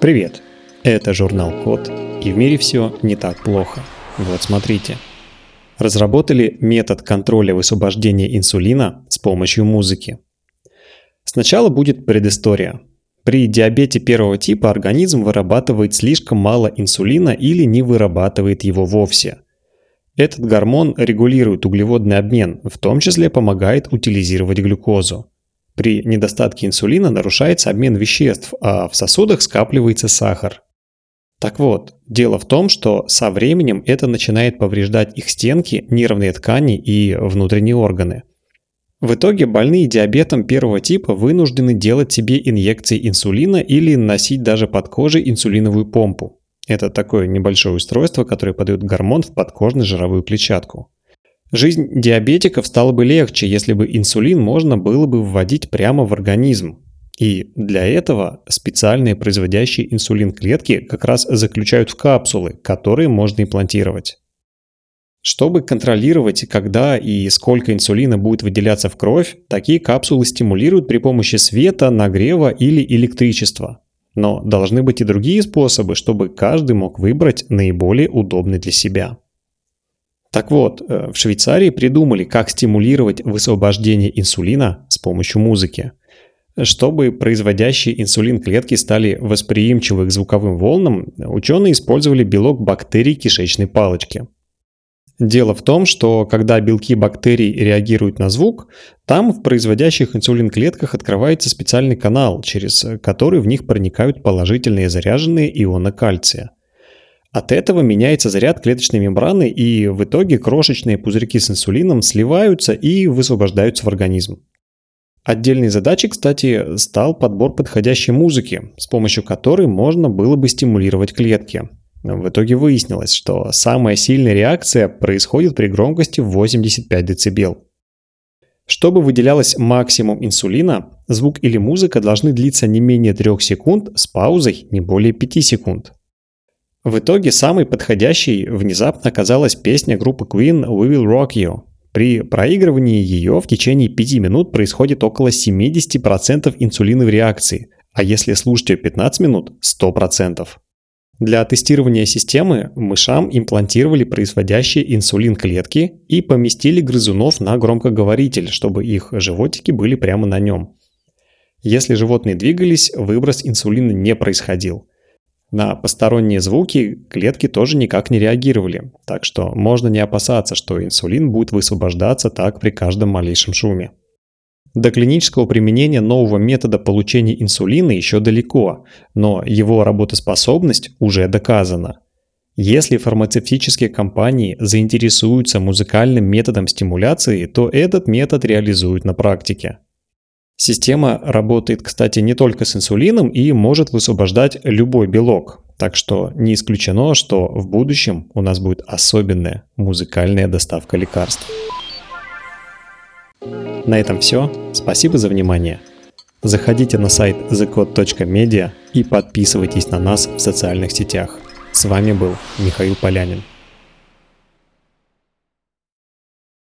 Привет! Это журнал Код, и в мире все не так плохо. Вот смотрите. Разработали метод контроля высвобождения инсулина с помощью музыки. Сначала будет предыстория. При диабете первого типа организм вырабатывает слишком мало инсулина или не вырабатывает его вовсе. Этот гормон регулирует углеводный обмен, в том числе помогает утилизировать глюкозу. При недостатке инсулина нарушается обмен веществ, а в сосудах скапливается сахар. Так вот, дело в том, что со временем это начинает повреждать их стенки, нервные ткани и внутренние органы. В итоге больные диабетом первого типа вынуждены делать себе инъекции инсулина или носить даже под кожей инсулиновую помпу. Это такое небольшое устройство, которое подает гормон в подкожно-жировую клетчатку. Жизнь диабетиков стала бы легче, если бы инсулин можно было бы вводить прямо в организм. И для этого специальные производящие инсулин клетки как раз заключают в капсулы, которые можно имплантировать. Чтобы контролировать, когда и сколько инсулина будет выделяться в кровь, такие капсулы стимулируют при помощи света, нагрева или электричества. Но должны быть и другие способы, чтобы каждый мог выбрать наиболее удобный для себя. Так вот, в Швейцарии придумали, как стимулировать высвобождение инсулина с помощью музыки. Чтобы производящие инсулин клетки стали восприимчивы к звуковым волнам, ученые использовали белок бактерий кишечной палочки. Дело в том, что когда белки бактерий реагируют на звук, там в производящих инсулин клетках открывается специальный канал, через который в них проникают положительные заряженные ионы кальция. От этого меняется заряд клеточной мембраны, и в итоге крошечные пузырьки с инсулином сливаются и высвобождаются в организм. Отдельной задачей, кстати, стал подбор подходящей музыки, с помощью которой можно было бы стимулировать клетки. В итоге выяснилось, что самая сильная реакция происходит при громкости 85 дБ. Чтобы выделялось максимум инсулина, звук или музыка должны длиться не менее 3 секунд с паузой не более 5 секунд. В итоге самой подходящей внезапно оказалась песня группы Queen «We Will Rock You». При проигрывании ее в течение 5 минут происходит около 70% инсулиновой реакции, а если слушать ее 15 минут – 100%. Для тестирования системы мышам имплантировали производящие инсулин клетки и поместили грызунов на громкоговоритель, чтобы их животики были прямо на нем. Если животные двигались, выброс инсулина не происходил. На посторонние звуки клетки тоже никак не реагировали, так что можно не опасаться, что инсулин будет высвобождаться так при каждом малейшем шуме. До клинического применения нового метода получения инсулина еще далеко, но его работоспособность уже доказана. Если фармацевтические компании заинтересуются музыкальным методом стимуляции, то этот метод реализуют на практике. Система работает, кстати, не только с инсулином и может высвобождать любой белок, так что не исключено, что в будущем у нас будет особенная музыкальная доставка лекарств. На этом все. Спасибо за внимание. Заходите на сайт thecode.media и подписывайтесь на нас в социальных сетях. С вами был Михаил Полянин.